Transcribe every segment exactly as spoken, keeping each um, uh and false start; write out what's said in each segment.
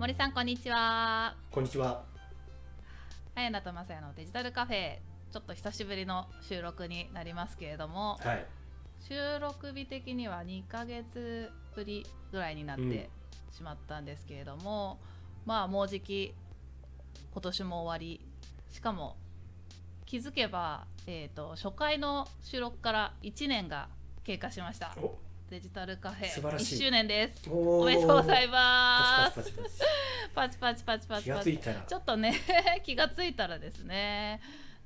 森さん、こんにちは。こんにちは。彩奈とまさやのデジタルカフェ、ちょっと久しぶりの収録になりますけれども、はい、収録日的にはにかげつぶりぐらいになってしまったんですけれども、うん、まあもうじき今年も終わり、しかも気づけば、えーと、初回の収録からいちねんが経過しました。デジタルカフェいっしゅうねんです。 お, おめでとうございます。パチパチパチパチパチパチパチ、気がついたらちょっとね気がついたらですね、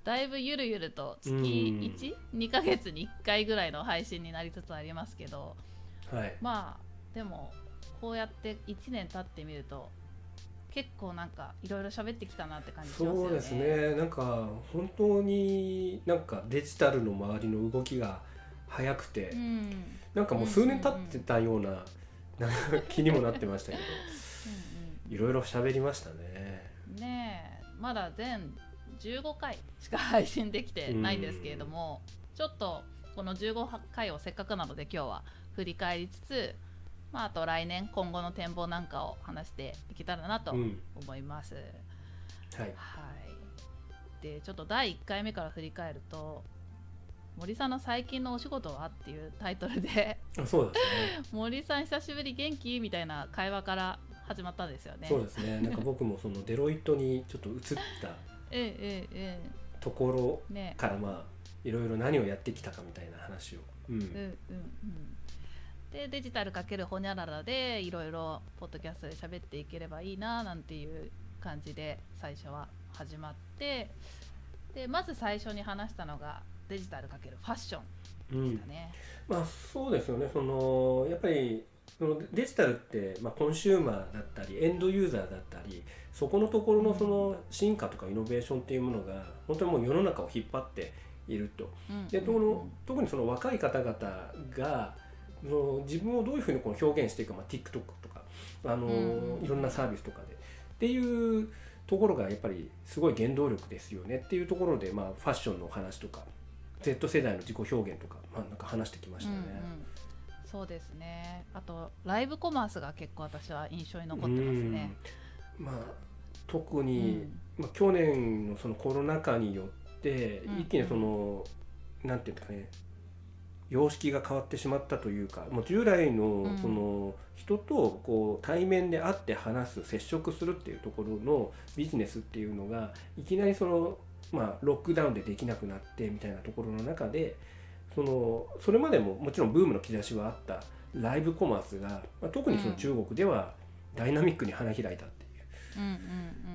だいぶゆるゆると月 いち、にかげつにいっかいぐらいの配信になりつつありますけど、はい、まあでもこうやっていちねん経ってみると結構なんかいろいろ喋ってきたなって感じしますよね。そうですね、なんか本当になんかデジタルの周りの動きが早くて、うん、なんかもう数年経ってたような、うんうんうん、気にもなってましたけどいろいろ喋りましたね。ねえ、まだ全じゅうごかいしか配信できてないんですけれども、うん、ちょっとこのじゅうごかいをせっかくなので今日は振り返りつつ、まあ、あと来年今後の展望なんかを話していけたらなと思います、うん、はい、はい、でちょっとだいいっかいめから振り返ると、森さんの最近のお仕事はっていうタイトルで、あ、そうですね、森さん久しぶり元気みたいな会話から始まったんですよね。そうですね、なんか僕もそのデロイトにちょっと移ったところからまあいろいろ何をやってきたかみたいな話を、うん、うんうんうん、でデジタル×ほにゃららでいろいろポッドキャストで喋っていければいいななんていう感じで最初は始まって、でまず最初に話したのがデジタル×ファッションでしたね、うん、まあそうですよね。そのやっぱりそのデジタルって、まあ、コンシューマーだったりエンドユーザーだったり、そこのところのその進化とかイノベーションっていうものが本当にもう世の中を引っ張っていると、うん、での特にその若い方々がその自分をどういうふうにこう表現していくか、まあ、TikTok とかあの、うん、いろんなサービスとかでっていうところがやっぱりすごい原動力ですよねっていうところで、まあ、ファッションの話とか Z 世代の自己表現とか、まあ、なんか話してきましたね、うんうん、そうですね。あとライブコマースが結構私は印象に残ってますね。まあ、特に、うん、まあ、去年のそのコロナ禍によって一気にその、うん、なんていうんですかね、様式が変わってしまったというか、もう従来のその人とこう対面で会って話す、接触するっていうところのビジネスっていうのがいきなりそのまあロックダウンでできなくなってみたいなところの中で、そのそれまでももちろんブームの兆しはあったライブコマースが、まあ、特にその中国ではダイナミックに花開いたっていう、うんうんう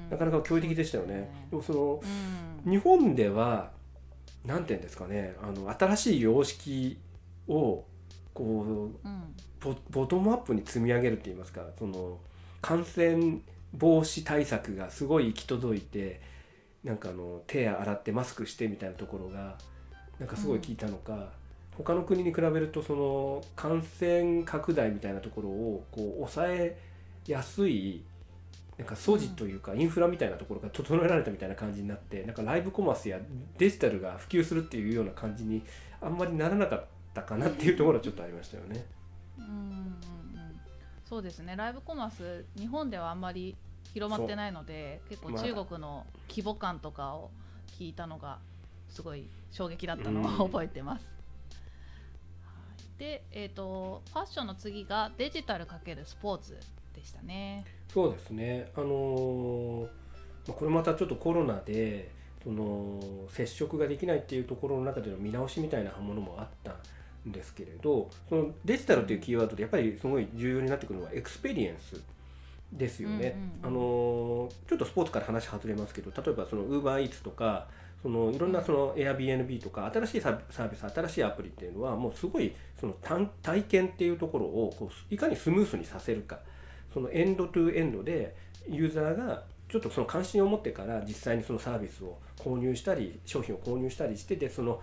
ん、なかなか驚異的でしたよね。でもその、うん、日本ではなんていうんですかね、あの新しい様式をこう、うん、ボ, ボトムアップに積み上げるっていいますか、その感染防止対策がすごい行き届いて、なんかあの手洗ってマスクしてみたいなところがなんかすごい効いたのか、うん、他の国に比べるとその感染拡大みたいなところをこう抑えやすいなんか素地というかインフラみたいなところが整えられたみたいな感じになって、なんかライブコマースやデジタルが普及するっていうような感じにあんまりならなかったかなっていうところはちょっとありましたよね。うんうんうん、そうですね。ライブコマース日本ではあんまり広まってないので、結構中国の規模感とかを聞いたのがすごい衝撃だったのを覚えてます。で、えーと、ファッションの次がデジタル×スポーツでしたね。そうですね、あのー、これまたちょっとコロナでその接触ができないっていうところの中での見直しみたいなものもあったんですけれど、そのデジタルというキーワードでやっぱりすごい重要になってくるのはエクスペリエンスですよね、うんうんうん、あのー、ちょっとスポーツから話外れますけど、例えばその ウーバーイーツ とかそのいろんなその Airbnb とか新しいサービス、新しいアプリっていうのはもうすごいその体験っていうところをこういかにスムースにさせるか、そのエンドトゥエンドでユーザーがちょっとその関心を持ってから実際にそのサービスを購入したり商品を購入したりして、でその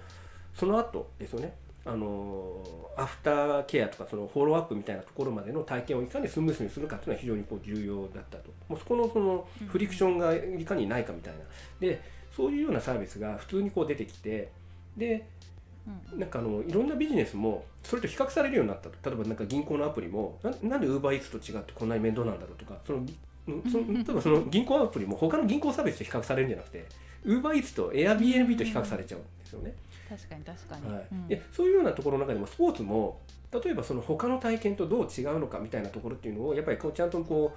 その後ですよね、あのアフターケアとかそのフォローアップみたいなところまでの体験をいかにスムースにするかというのは非常にこう重要だったと、もうそこのそのフリクションがいかにないかみたいな、でそういうようなサービスが普通にこう出てきて、でなんかあのいろんなビジネスもそれと比較されるようになったと。例えばなんか銀行のアプリも な, なんで ウーバーイーツ と違ってこんなに面倒なんだろうとか、そのそのただその銀行アプリも他の銀行サービスと比較されるんじゃなくて Uber Eats と Airbnb と比較されちゃうんですよね。確かに確かに、はいうん、でそういうようなところの中でもスポーツも例えばその他の体験とどう違うのかみたいなところっていうのをやっぱりこうちゃんとこう、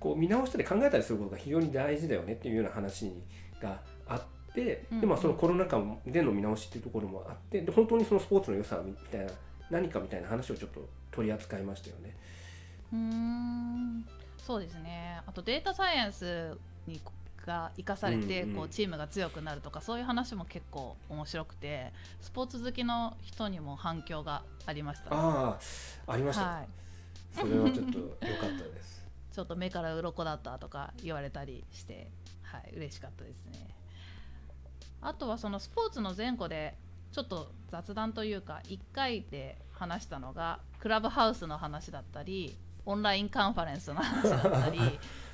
こう見直したり考えたりすることが非常に大事だよねっていうような話があって、で、まあ、そのコロナ禍での見直しっていうところもあって、で本当にそのスポーツの良さみたいな何かみたいな話をちょっと取り扱いましたよね。うーんそうですね。あとデータサイエンスにが生かされてこうチームが強くなるとかそういう話も結構面白くてスポーツ好きの人にも反響がありました、ね、ああありました、はい、それはちょっと良かったですちょっと目から鱗だったとか言われたりして、はい、嬉しかったですね。あとはそのスポーツの前後でちょっと雑談というかいっかいで話したのがクラブハウスの話だったりオンラインカンファレンスの話だったり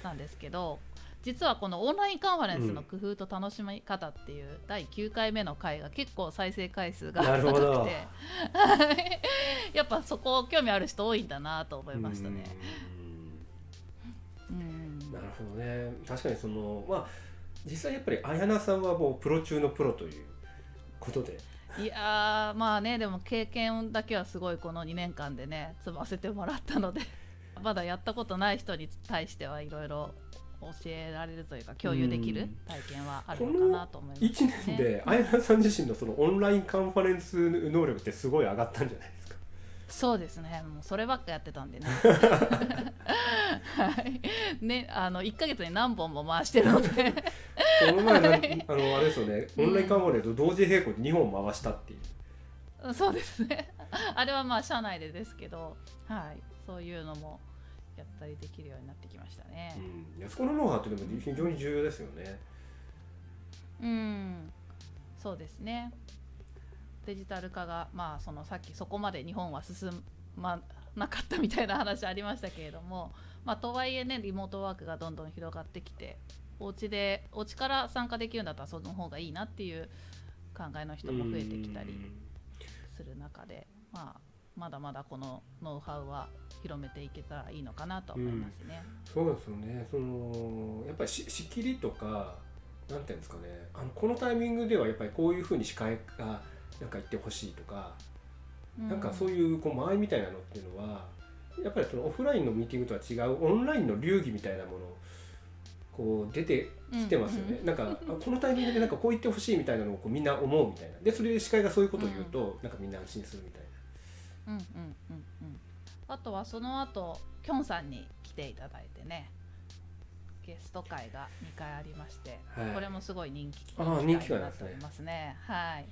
なんですけど実はこのオンラインカンファレンスの工夫と楽しみ方っていうだいきゅうかいめの回が結構再生回数が高くてやっぱそこ興味ある人多いんだなと思いましたね。うんうんなるほどね。確かにその、まあ、実際やっぱり綾菜さんはもうプロ中のプロということでいやまあねでも経験だけはすごいこのにねんかんでね積ませてもらったのでまだやったことない人に対してはいろいろ教えられるというか共有できる体験はあるのかなと思います、ね、このいちねんで綾菜さん自身のそのオンラインカンファレンス能力ってすごい上がったんじゃないですか。そうですねもうそればっかやってたんでね、はい、ねあのいっかげつに何本も回してるのでこの前はい、あのあれですよねオンラインカンファレンスと同時並行ににほん回したっていう、うん、そうですねあれはまあ社内でですけど、はい、そういうのもやったりできるようになってきましたね。うん、いやそこのノウハウってでも非常に重要ですよね。うん、そうですね。デジタル化がまあそのさっきそこまで日本は進まなかったみたいな話ありましたけれども、まあとはいえねリモートワークがどんどん広がってきて、お家でお家から参加できるんだったらその方がいいなっていう考えの人も増えてきたりする中で、まあまだまだこのノウハウは広めていけたらいいのかなと思いますね。うん、そうですよね。そのやっぱり し, しきりとかなんていうんですかね。あのこのタイミングではやっぱりこういうふうに司会がなんか言ってほしいとか、うん、なんかそういうこう間合いみたいなのっていうのはやっぱりそのオフラインのミーティングとは違うオンラインの流儀みたいなものこう出てきてますよね。うん、なんかこのタイミングでなんかこう言ってほしいみたいなのをこうみんな思うみたいな。でそれで司会がそういうことを言うと、うん、なんかみんな安心するみたいな。うんうんうんうん、あとはその後きょんさんに来ていただいてねゲスト会がにかいありまして、はい、これもすごい人気になっておりますね。はい、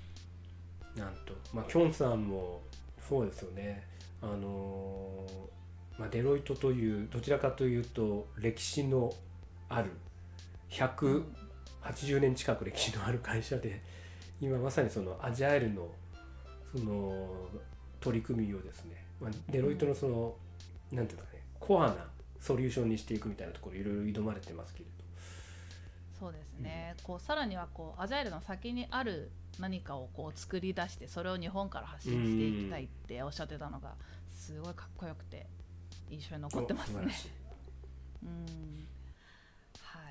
なんと、まあ、きょんさんもそうですよね。あのーまあ、デロイトというどちらかというと歴史のあるひゃくはちじゅうねん近く歴史のある会社で今まさにそのアジャイルのその取り組みをですね、まあ、デロイトのその、うん、なんていうかね、コアなソリューションにしていくみたいなところいろいろ挑まれてますけれど、そうですね、うん、こうさらにはこうアジャイルの先にある何かをこう作り出してそれを日本から発信していきたいっておっしゃってたのがすごいかっこよくて印象に残ってますね。うん、は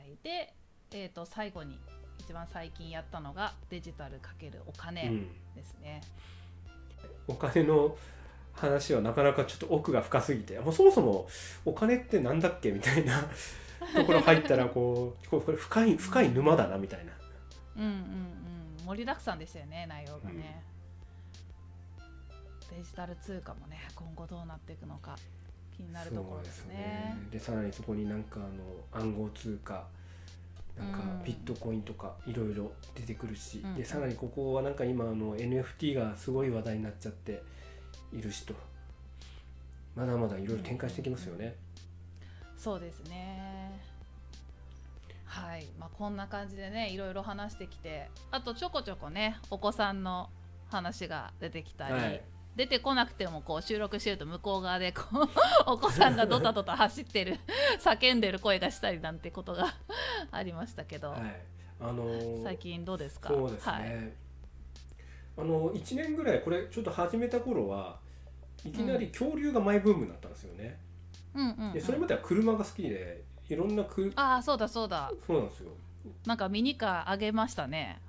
い、で、えーと、最後に一番最近やったのがデジタル×お金ですね。うんお金の話はなかなかちょっと奥が深すぎてもうそもそもお金ってなんだっけみたいなところ入ったらこうこれ深い深い沼だなみたいな、うんうんうん、盛りだくさんでしたよね内容がね、うん、デジタル通貨もね今後どうなっていくのか気になるところですね。そうですね。でさらにそこになんかあの暗号通貨なんかビットコインとかいろいろ出てくるし、うん、でさらにここはなんか今あの エヌエフティー がすごい話題になっちゃっているしとまだまだいろいろ展開してきますよね。うん、そうですね。はい、まあ、こんな感じでねいろいろ話してきてあとちょこちょこねお子さんの話が出てきたり、はい、出てこなくてもこう収録してると向こう側でこうお子さんがドタドタ走ってる叫んでる声がしたりなんてことがありましたけど、はいあのー、最近どうですか。そうですね、はい、あのいちねんぐらいこれちょっと始めた頃はいきなり恐竜がマイブームになったんですよね。うん、でそれまでは車が好きでいろんなくああそうだそうだそうなんですよ。なんかミニカーあげましたね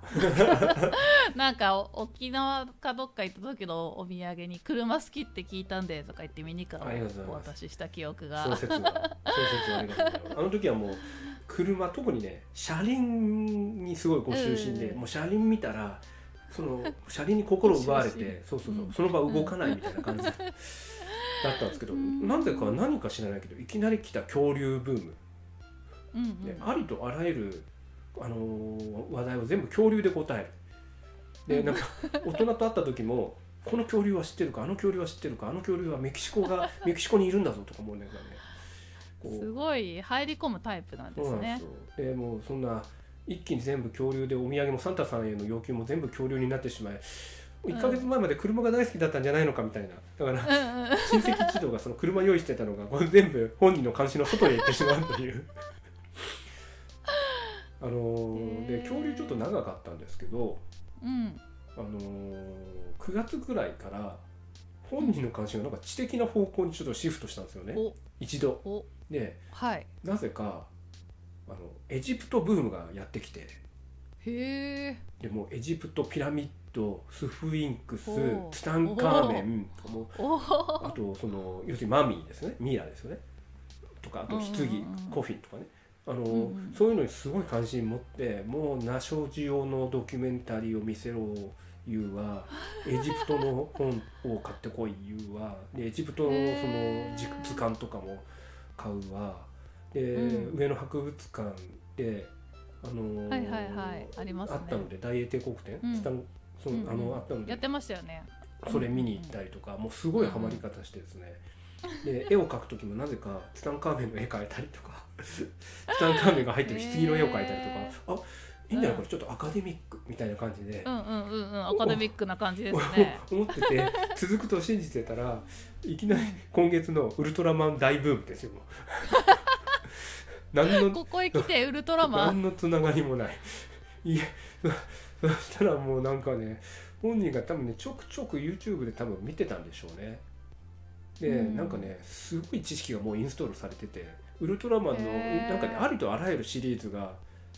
なんか沖縄かどっか行った時のお土産に車好きって聞いたんでとか言ってミニカーをお渡しした記憶が、そう説があの時はもう車特にね車輪にすごいこう中心で、うん、もう車輪見たらその車輪に心奪われてそうそうそう、うん、その場動かないみたいな感じだったんですけど、うん、なんでか何か知らないけどいきなり来た恐竜ブーム、うんうんね、ありとあらゆるあのー、話題を全部恐竜で答える。でなんか大人と会った時もこの恐竜は知ってるかあの恐竜は知ってるかあの恐竜はメキシコがメキシコにいるんだぞとか思うんだけどね、こうすごい入り込むタイプなんですね。そうなんですよ。でもうそんな一気に全部恐竜でお土産もサンタさんへの要求も全部恐竜になってしまいいっかげつまえまで車が大好きだったんじゃないのかみたいな、だから、うんうん、親戚一同がその車用意してたのが全部本人の監視の外へ行ってしまうというあのー、で恐竜ちょっと長かったんですけど、うんあのー、くがつくらいから本人の関心がなんか知的な方向にちょっとシフトしたんですよね一度で、はい、なぜかあのエジプトブームがやってきて、へーでもうエジプトピラミッドスフインクスツタンカーメンもあとその要するにマミーですねミイラですよねとかあと棺、うん、コフィンとかねあのうんうん、そういうのにすごい関心持ってもうナショジオのドキュメンタリーを見せろ言うわエジプトの本を買ってこい言うわでエジプトのその図鑑とかも買うわで、うん、上野博物館であの、はいはいはい、ありますね、あったので大英帝国展、うん、そのあのあったのでやってましたよね。それ見に行ったりとか、うんうん、もうすごいハマり方してですね、うんうん、で絵を描く時もなぜかツタンカーメンの絵描いたりとかツタンカーメンが入ってる棺の絵を描いたりとか、えー、あいいんじゃないこれちょっとアカデミックみたいな感じで、うんうんうんうん、アカデミックな感じですね思ってて続くと信じてたらいきなり今月のウルトラマン大ブームですよ何のここへ来てウルトラマン何のつながりもない、いやそしたらもうなんかね本人が多分ねちょくちょく YouTube で多分見てたんでしょうね。で、うん、なんかねすごい知識がもうインストールされててウルトラマンのなんか、ね、ありとあらゆるシリーズが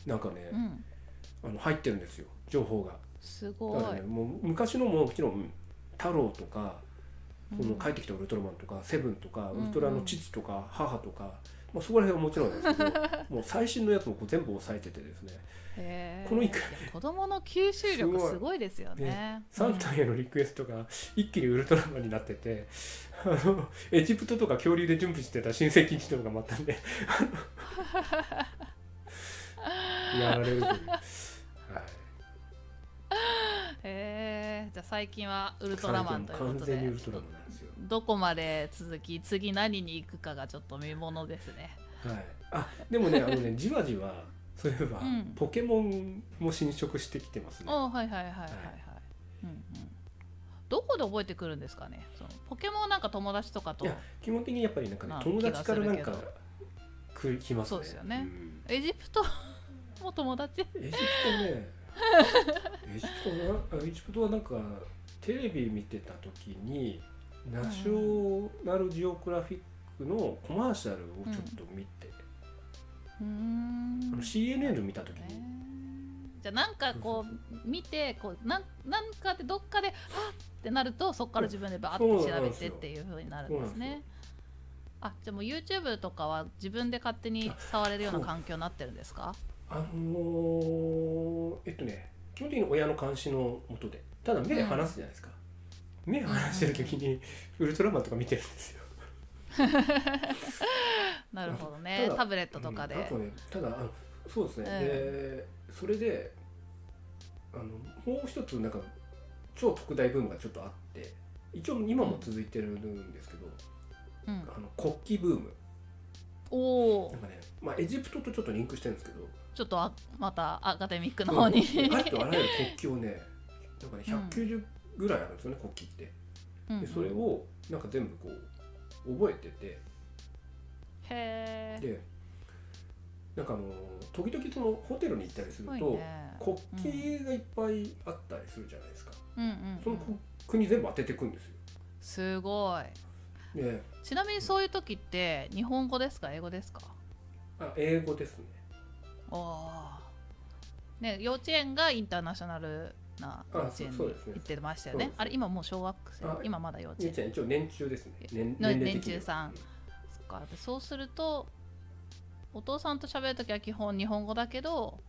なんかね、うん、あの入ってるんですよ情報が。すごい。だからね、もう昔のももちろん太郎とかその帰ってきたウルトラマンとか、うん、セブンとかウルトラの父とか母とか、うんうんまあ、そこら辺はもちろんですけどもう最新のやつもこう全部押さえててですねへこの子供の吸収力すごいですよ ね, すねサンタへのリクエストが一気にウルトラマンになってて、うん、あのエジプトとか恐竜で準備してた親戚一同がまたねやられるという、はい、へじゃあ最近はウルトラマンということで完全にウルトラマンなんですよ。どこまで続き次何に行くかがちょっと見ものですね、はい、あでも ね, あのねじわじわそういえば、うん、ポケモンも侵食してきてますね。おはいはいはいはいはい、うんうん、どこで覚えてくるんですかねそのポケモンなんか友達とかと。いや基本的にやっぱりなんか、ね、友達からなんか来ますね。そうですよね、うん、エジプトも友達エジプトねエジプトなエジプトはなんかテレビ見てた時にナショナルジオグラフィックのコマーシャルをちょっと見て、うん、あの シーエヌエヌ 見た時に、えー、じゃあなんかこう見てこう な, なんかでどっかではっってなるとそこから自分でバーって調べてっていう風になるんですね。あじゃあもう YouTube とかは自分で勝手に触れるような環境になってるんですか。あのー、えっとね基本的に親の監視の下でただ目で話すじゃないですか、うん目を離してる時にウルトラマンとか見てるんですよなるほどねタブレットとかで、うん、あとねただあのそうですね、えー、でそれであのもう一つなんか超特大ブームがちょっとあって一応今も続いてるんですけど、うん、あの国旗ブーム、おーなんかね、まあ、エジプトとちょっとリンクしてるんですけどちょっとあまたアカデミックの方にありとあらゆる国旗をねなんかねひゃくきゅうじゅう、うんぐらいあるんですよね国旗って、うんうん、でそれをなんか全部こう覚えててへでなんかあの時々そのホテルに行ったりするとす、ね、国旗がいっぱいあったりするじゃないですか、うんうんうん、その国全部当ててくんですよすごい、ね、ちなみにそういう時って日本語ですか英語ですか。あ、英語ですね。ああ、ね、幼稚園がインターナショナルな幼稚園に行ってましたよね。あれ今もう小学生、今まだ幼稚園。幼稚園一応年中ですね。年, 年, 年中さん。そっか。そうするとお父さんと喋るときは基本日本語だけど、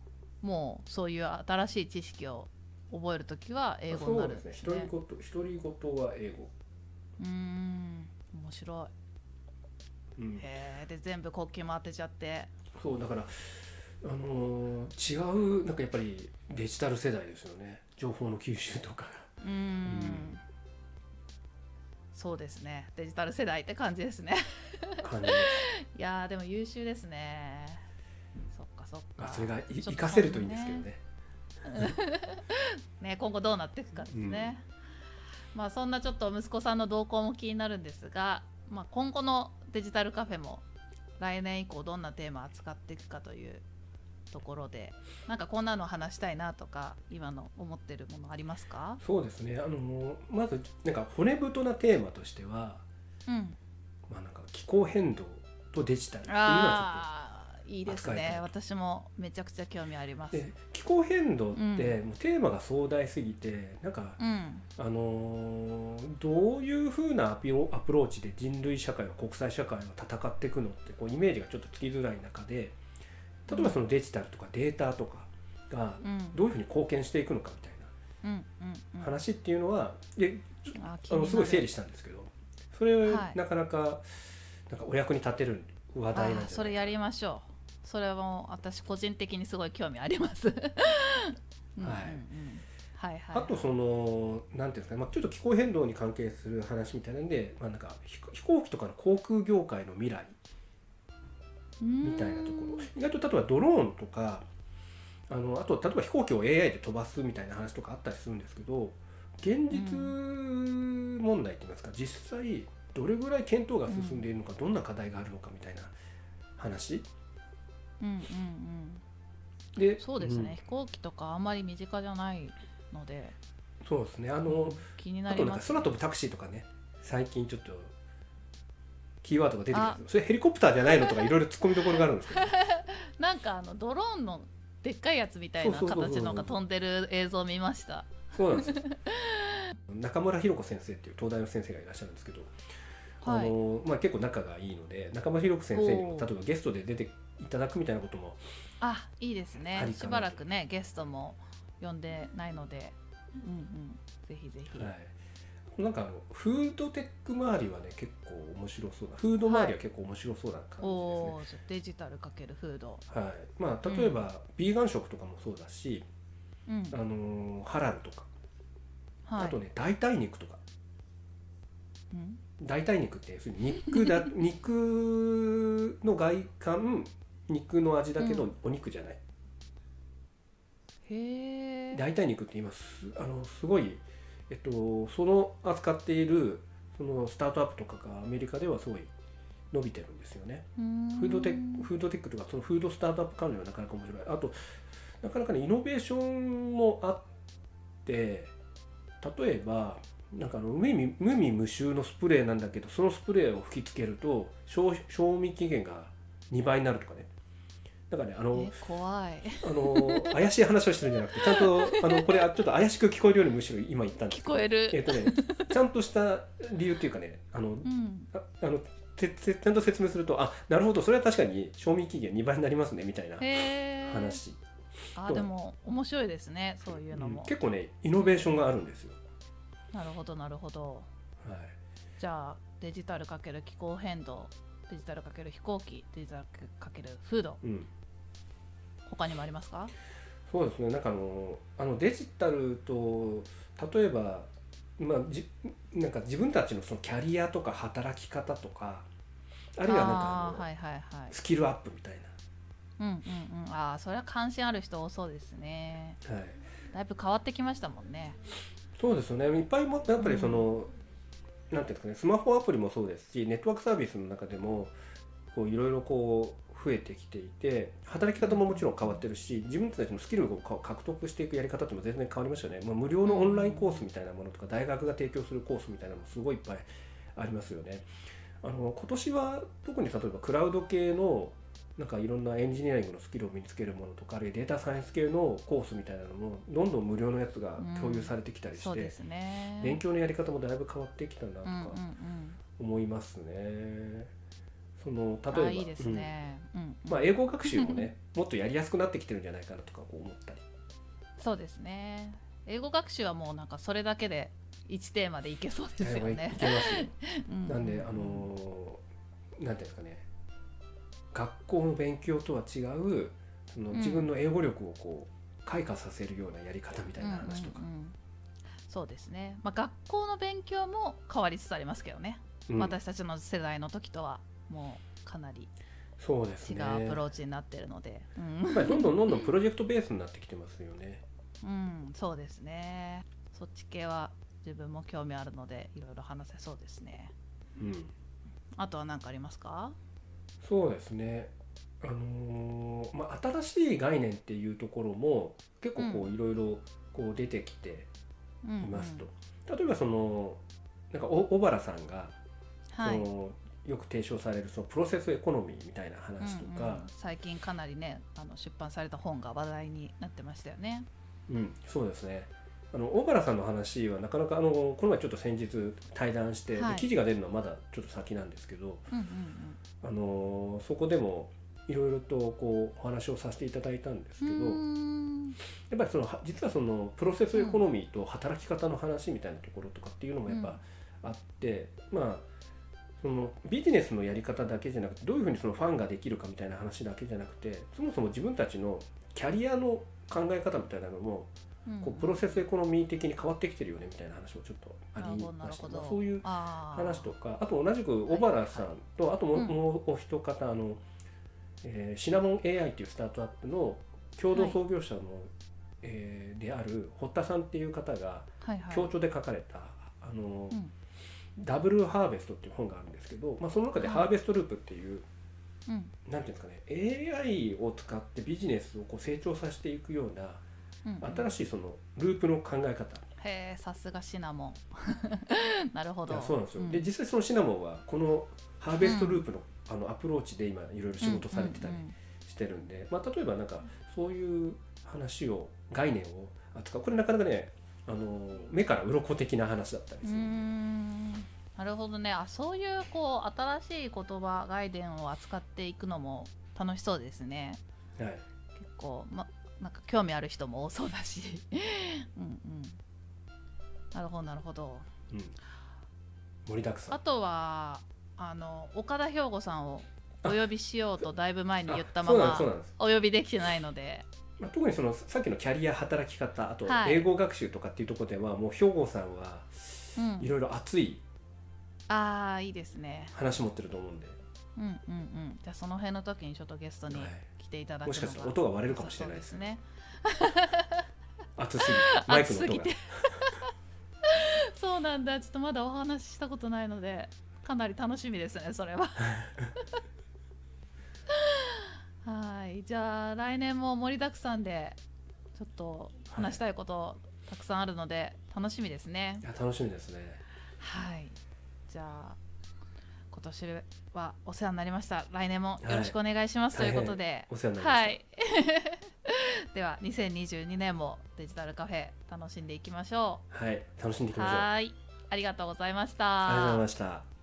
もうそういう新しい知識を覚えるときは英語になるんですね。独り言は英語。うーん、面白い、うん、へー。で全部国旗も当てちゃって。そうだから、あのー、違う、なんかやっぱりデジタル世代ですよね、情報の吸収とか。うーん、うん、そうですね、デジタル世代って感じですね。感じ。いやーでも優秀ですね。そっかそっか。それが生かせるといいんですけどね。ね、今後どうなっていくかですね、うん。まあそんなちょっと息子さんの動向も気になるんですが、まあ、今後のデジタルカフェも来年以降どんなテーマを扱っていくかというところで、なんかこんなの話したいなとか今の思ってるものありますか？そうですね、あのまずなんか骨太なテーマとしては、うん、まあ、なんか気候変動とデジタルっていうのはちょっと。いいですね。私もめちゃくちゃ興味あります。で、気候変動って、うん、もうテーマが壮大すぎて、なんか、うん、あのー、どういう風なアピロ、アプローチで人類社会は国際社会は戦っていくのってこうイメージがちょっとつきづらい中で、例えばそのデジタルとかデータとかがどういう風に貢献していくのかみたいな話っていうのは、で、あのすごい整理したんですけど、それなかなか、はい、なんかお役に立てる話題なんじゃないかな。それやりましょう。それも私個人的にすごい興味あります。あとそのなんていうんですか、まあ、ちょっと気候変動に関係する話みたいなんで、まあ、なんか飛行機とかの航空業界の未来みたいなところ、意外と例えばドローンとか、あのあと例えば飛行機を エーアイ で飛ばすみたいな話とかあったりするんですけど、現実問題といいますか、実際どれぐらい検討が進んでいるのか、どんな課題があるのかみたいな話。うんうんうん、でそうですね、うん、飛行機とかあんまり身近じゃないので。そうですね、あの、うん、気になります。あとなんか空飛ぶタクシーとかね、最近ちょっとキーワードが出てきます。それヘリコプターじゃないのとかいろいろ突っ込みどころがあるんですけど、ね、なんかあのドローンのでっかいやつみたいな形のが飛んでる映像を見ました。そうなんですよ。中村ひろ子先生っていう東大の先生がいらっしゃるんですけど、はい、あのまあ、結構仲がいいので、中村ひろ子先生にも例えばゲストで出ていただくみたいなことも。あ、いいですね。しばらくねゲストも呼んでないので、うんうん、ぜひぜひ、はい、なんかあのフードテック周りはね結構面白そうな、フード周りは結構面白そうな感じですね、はい、おー、デジタルかけるフード、はい、まあ、例えば、うん、ビーガン食とかもそうだし、うん、あのハラルとか、はい、あとね代替肉とか、うん、代替肉って要するに肉だ肉の外観、肉の味だけどお肉じゃない、うん、へえ。代替肉って今 す, あのすごい、えっと、その扱っているそのスタートアップとかがアメリカではすごい伸びてるんですよね。うーん、フードテック、フードテックとかそのフードスタートアップ関連はなかなか面白い。あとなかなかねイノベーションもあって、例えばなんかあの無味無臭のスプレーなんだけど、そのスプレーを吹きつけると 賞, 賞味期限がにばいになるとかね。だからね、あの、怖い、あの怪しい話をしてるんじゃなくて、ちゃんとあのこれちょっと怪しく聞こえるようにむしろ今言ったんですけど、聞こえる、えーとね、ちゃんとした理由っていうかね、あの、うん、ああのててちゃんと説明すると、あ、なるほど、それは確かに賞味期限にばいになりますねみたいな話。あ、でも面白いですね、そういうのも、うん、結構ねイノベーションがあるんですよ。なるほどなるほど、はい、じゃあデジタル×気候変動、デジタル×飛行機、デジタル×フード、うん、他にもありますか？そうですね、なんかあの、あのデジタルと例えば、まあ、じなんか自分たちのそのキャリアとか働き方とか、あるいはなんかあの、はいはいはい、スキルアップみたいな、うんうんうん、ああ、それは関心ある人多そうですね、はい、だいぶ変わってきましたもんね。そうですよね、いっぱいもやっぱりその、うん、なんていうんですかね、スマホアプリもそうですし、ネットワークサービスの中でもこういろいろこう増えてきていて、働き方ももちろん変わってるし、自分たちのスキルを獲得していくやり方っても全然変わりましたよね。まあ、無料のオンラインコースみたいなものとか、大学が提供するコースみたいなのもすごいいっぱいありますよね。あの今年は特に例えばクラウド系のなんかいろんなエンジニアリングのスキルを身につけるものとか、あるいはデータサイエンス系のコースみたいなのもどんどん無料のやつが共有されてきたりして、うん、そうですね、勉強のやり方もだいぶ変わってきたなとか思いますね、うんうんうん、その例えばいいですね、うんうんまあ、英語学習もねもっとやりやすくなってきてるんじゃないかなとか思ったり。そうですね、英語学習はもうなんかそれだけでいちテーマでいけそうですよね。いけますよ、うん、なんであのなんていうんですかね、学校の勉強とは違うその自分の英語力をこう開花させるようなやり方みたいな話とか、うんうんうん、そうですね、まあ、学校の勉強も変わりつつありますけどね、うん、私たちの世代の時とはもうかなりそうですね、違うアプローチになってるので、うん、やっぱりどんどんどんどんプロジェクトベースになってきてますよねうん、そうですね、そっち系は自分も興味あるのでいろいろ話せそうですね、うん、あとは何かありますか。そうですね、あのーまあ、新しい概念っていうところも結構こういろいろこう出てきていますと、うんうん、例えばそのなんか小原さんが、はい、そのよく提唱されるそのプロセスエコノミーみたいな話とか、うんうん、最近かなりねあの出版された本が話題になってましたよね。うん、そうですね、あの小原さんの話はなかなかあのこの前ちょっと先日対談して、はい、記事が出るのはまだちょっと先なんですけど、うんうんうん、あのそこでもいろいろとこうお話をさせていただいたんですけど、うんやっぱりその実はそのプロセスエコノミーと働き方の話みたいなところとかっていうのもやっぱあって、うん、まあそのビジネスのやり方だけじゃなくてどういうふうにそのファンができるかみたいな話だけじゃなくて、そもそも自分たちのキャリアの考え方みたいなのも、うん、こうプロセスエコノミー的に変わってきてるよねみたいな話もちょっとありました、まあ、そういう話とか、 あ, あと同じく小原さんと、はいはい、あと も,、うん、もうお一方あの、えー、シナモン エーアイ というスタートアップの共同創業者の、はいえー、である堀田さんっていう方が共著で書かれた、はいはい、あの、うん、ダブルハーベストっていう本があるんですけど、まあ、その中でハーベストループっていう、はいうん、なんていうんですかね、 エーアイ を使ってビジネスをこう成長させていくような、うんうん、新しいそのループの考え方。へえ、さすがシナモンなるほど。そうなんですよ、うん、で実際そのシナモンはこのハーベストループ の,、うん、あのアプローチで今いろいろ仕事されてたりしてるんで、うんうんうんまあ、例えばなんかそういう話を概念を扱う、これなかなかねあの目から鱗的な話だったりするうーんなるほどね。あ、そういうこう新しい言葉概念を扱っていくのも楽しそうですね、はい、結構、ま、なんか興味ある人も多そうだしうん、うん、なるほどなるほど、うん、盛りだくさん。あとはあの岡田兵吾さんをお呼びしようとだいぶ前に言ったままお呼びできてないので、まあ、特にそのさっきのキャリア働き方あと英語学習とかっていうところでは、はい、もう兵吾さんはいろいろ熱い、うんあいいですね、話持ってると思うんで、うんうんうん、じゃあその辺の時にちょっとゲストに来ていただくのが、はい、もしかしたら音が割れるかもしれないですね。熱すぎマイクの音がそうなんだ、ちょっとまだお話ししたことないのでかなり楽しみですねそれははいじゃあ来年も盛りだくさんでちょっと話したいことたくさんあるので楽しみですね、はい、いや楽しみですね。はいじゃあ今年はお世話になりました。来年もよろしくお願いします、はい、ということでお世話になりました、はい、ではにせんにじゅうにねんもデジタルカフェ楽しんでいきましょう。はい楽しんでいきましょう。はいありがとうございました。ありがとうございました。